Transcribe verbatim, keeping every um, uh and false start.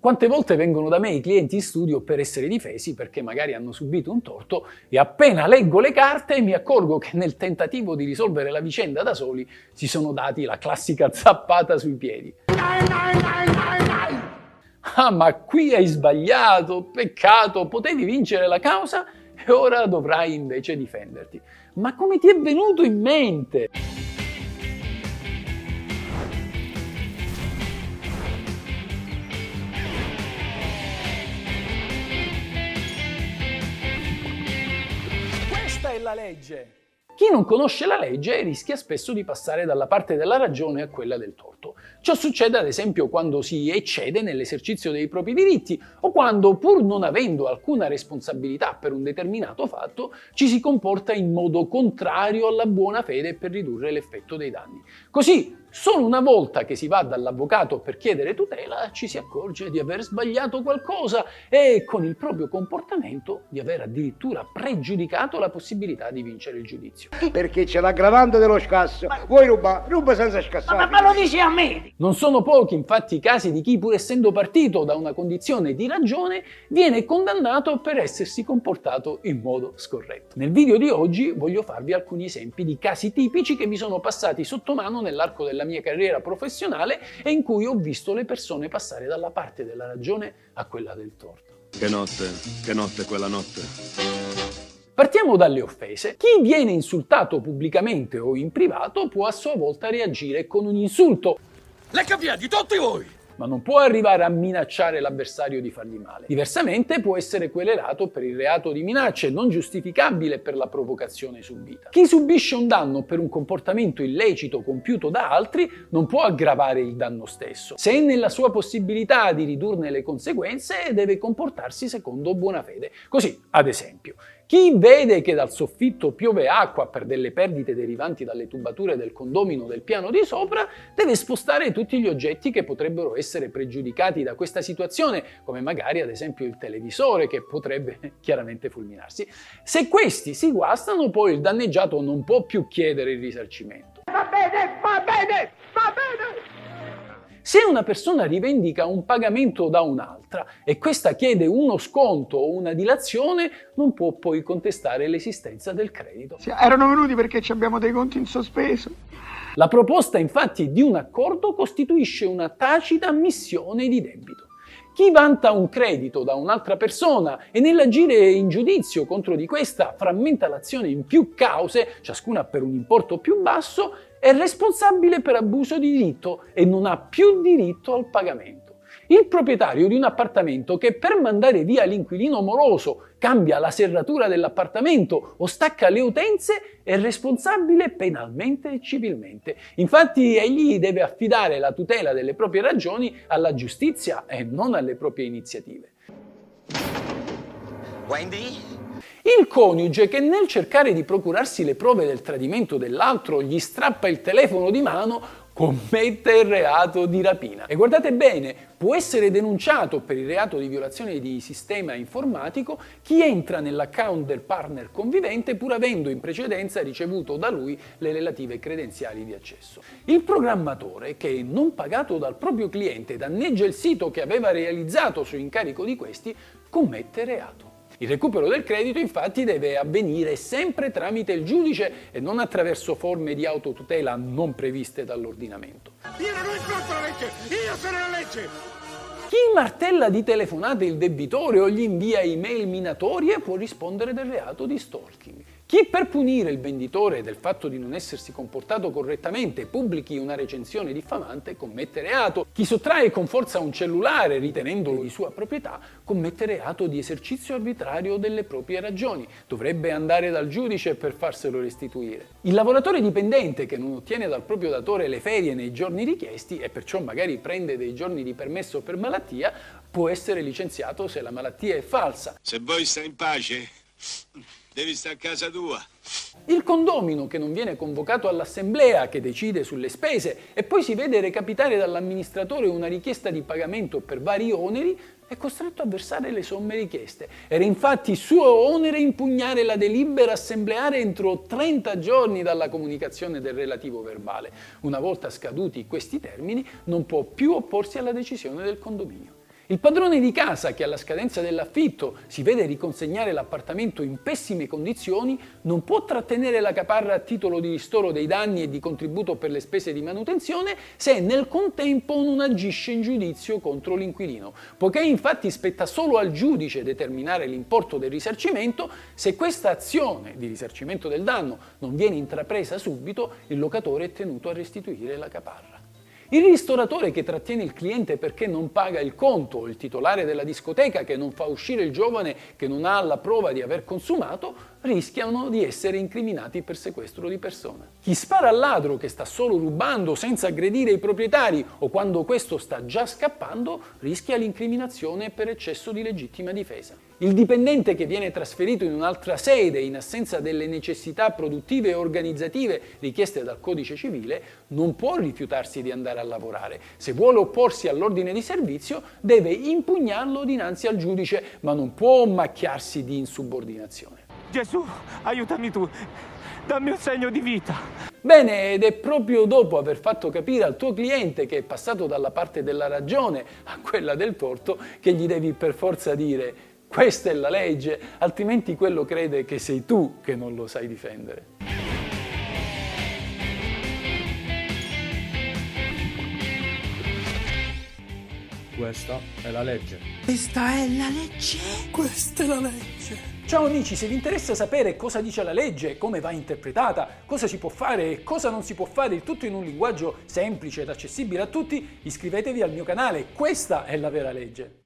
Quante volte vengono da me i clienti in studio per essere difesi perché magari hanno subito un torto e appena leggo le carte mi accorgo che nel tentativo di risolvere la vicenda da soli si sono dati la classica zappata sui piedi. Ah, ma qui hai sbagliato, peccato, potevi vincere la causa e ora dovrai invece difenderti. Ma come ti è venuto in mente? Questa è la legge. Chi non conosce la legge rischia spesso di passare dalla parte della ragione a quella del torto. Ciò succede ad esempio quando si eccede nell'esercizio dei propri diritti o quando, pur non avendo alcuna responsabilità per un determinato fatto, ci si comporta in modo contrario alla buona fede per ridurre l'effetto dei danni. Così, solo una volta che si va dall'avvocato per chiedere tutela, ci si accorge di aver sbagliato qualcosa e, con il proprio comportamento, di aver addirittura pregiudicato la possibilità di vincere il giudizio. Perché c'è l'aggravante dello scasso. Ma... vuoi ruba, ruba senza scassare. Ma, ma, ma lo dici a me! Non sono pochi infatti i casi di chi, pur essendo partito da una condizione di ragione, viene condannato per essersi comportato in modo scorretto. Nel video di oggi voglio farvi alcuni esempi di casi tipici che mi sono passati sotto mano nell'arco della mia carriera professionale e in cui ho visto le persone passare dalla parte della ragione a quella del torto. Che notte, che notte quella notte. Partiamo dalle offese. Chi viene insultato pubblicamente o in privato può a sua volta reagire con un insulto. Leccapiedi, tutti voi! Ma non può arrivare a minacciare l'avversario di fargli male. Diversamente può essere querelato per il reato di minacce, non giustificabile per la provocazione subita. Chi subisce un danno per un comportamento illecito compiuto da altri non può aggravare il danno stesso. Se è nella sua possibilità di ridurne le conseguenze, deve comportarsi secondo buona fede. Così, ad esempio, chi vede che dal soffitto piove acqua per delle perdite derivanti dalle tubature del condomino del piano di sopra deve spostare tutti gli oggetti che potrebbero essere pregiudicati da questa situazione, come magari ad esempio il televisore che potrebbe chiaramente fulminarsi. Se questi si guastano, poi il danneggiato non può più chiedere il risarcimento. Va bene, va bene, va bene! Se una persona rivendica un pagamento da un'altra e questa chiede uno sconto o una dilazione, non può poi contestare l'esistenza del credito. Sì, erano venuti perché ci abbiamo dei conti in sospeso. La proposta, infatti, di un accordo costituisce una tacita ammissione di debito. Chi vanta un credito da un'altra persona e nell'agire in giudizio contro di questa frammenta l'azione in più cause, ciascuna per un importo più basso, è responsabile per abuso di diritto e non ha più diritto al pagamento. Il proprietario di un appartamento che per mandare via l'inquilino moroso cambia la serratura dell'appartamento o stacca le utenze è responsabile penalmente e civilmente. Infatti egli deve affidare la tutela delle proprie ragioni alla giustizia e non alle proprie iniziative. Wendy? Il coniuge che nel cercare di procurarsi le prove del tradimento dell'altro gli strappa il telefono di mano commette il reato di rapina. E guardate bene, può essere denunciato per il reato di violazione di sistema informatico chi entra nell'account del partner convivente pur avendo in precedenza ricevuto da lui le relative credenziali di accesso. Il programmatore che, non pagato dal proprio cliente, danneggia il sito che aveva realizzato su incarico di questi, commette reato. Il recupero del credito infatti deve avvenire sempre tramite il giudice e non attraverso forme di autotutela non previste dall'ordinamento. Io non ho infranto la legge, io sono la legge! Chi martella di telefonate il debitore o gli invia email minatorie può rispondere del reato di stalking. Chi per punire il venditore del fatto di non essersi comportato correttamente pubblichi una recensione diffamante commette reato. Chi sottrae con forza un cellulare ritenendolo di sua proprietà commette reato di esercizio arbitrario delle proprie ragioni. Dovrebbe andare dal giudice per farselo restituire. Il lavoratore dipendente che non ottiene dal proprio datore le ferie nei giorni richiesti e perciò magari prende dei giorni di permesso per malattia può essere licenziato se la malattia è falsa. Se voi stai in pace... devi stare a casa tua. Il condomino che non viene convocato all'assemblea che decide sulle spese e poi si vede recapitare dall'amministratore una richiesta di pagamento per vari oneri è costretto a versare le somme richieste. Era infatti suo onere impugnare la delibera assembleare entro trenta giorni dalla comunicazione del relativo verbale. Una volta scaduti questi termini non può più opporsi alla decisione del condominio. Il padrone di casa che alla scadenza dell'affitto si vede riconsegnare l'appartamento in pessime condizioni non può trattenere la caparra a titolo di ristoro dei danni e di contributo per le spese di manutenzione se nel contempo non agisce in giudizio contro l'inquilino. Poiché infatti spetta solo al giudice determinare l'importo del risarcimento, se questa azione di risarcimento del danno non viene intrapresa subito, il locatore è tenuto a restituire la caparra. Il ristoratore che trattiene il cliente perché non paga il conto, il titolare della discoteca che non fa uscire il giovane che non ha la prova di aver consumato, rischiano di essere incriminati per sequestro di persona. Chi spara al ladro che sta solo rubando senza aggredire i proprietari o quando questo sta già scappando, rischia l'incriminazione per eccesso di legittima difesa. Il dipendente che viene trasferito in un'altra sede in assenza delle necessità produttive e organizzative richieste dal Codice Civile non può rifiutarsi di andare a lavorare. Se vuole opporsi all'ordine di servizio deve impugnarlo dinanzi al giudice, ma non può macchiarsi di insubordinazione. Gesù, aiutami tu, dammi un segno di vita. Bene, ed è proprio dopo aver fatto capire al tuo cliente che è passato dalla parte della ragione a quella del torto che gli devi per forza dire questa è la legge, altrimenti quello crede che sei tu che non lo sai difendere. Questa è la legge. Questa è la legge? Questa è la legge. Ciao amici, se vi interessa sapere cosa dice la legge, come va interpretata, cosa si può fare e cosa non si può fare, il tutto in un linguaggio semplice ed accessibile a tutti, iscrivetevi al mio canale. Questa è la vera legge.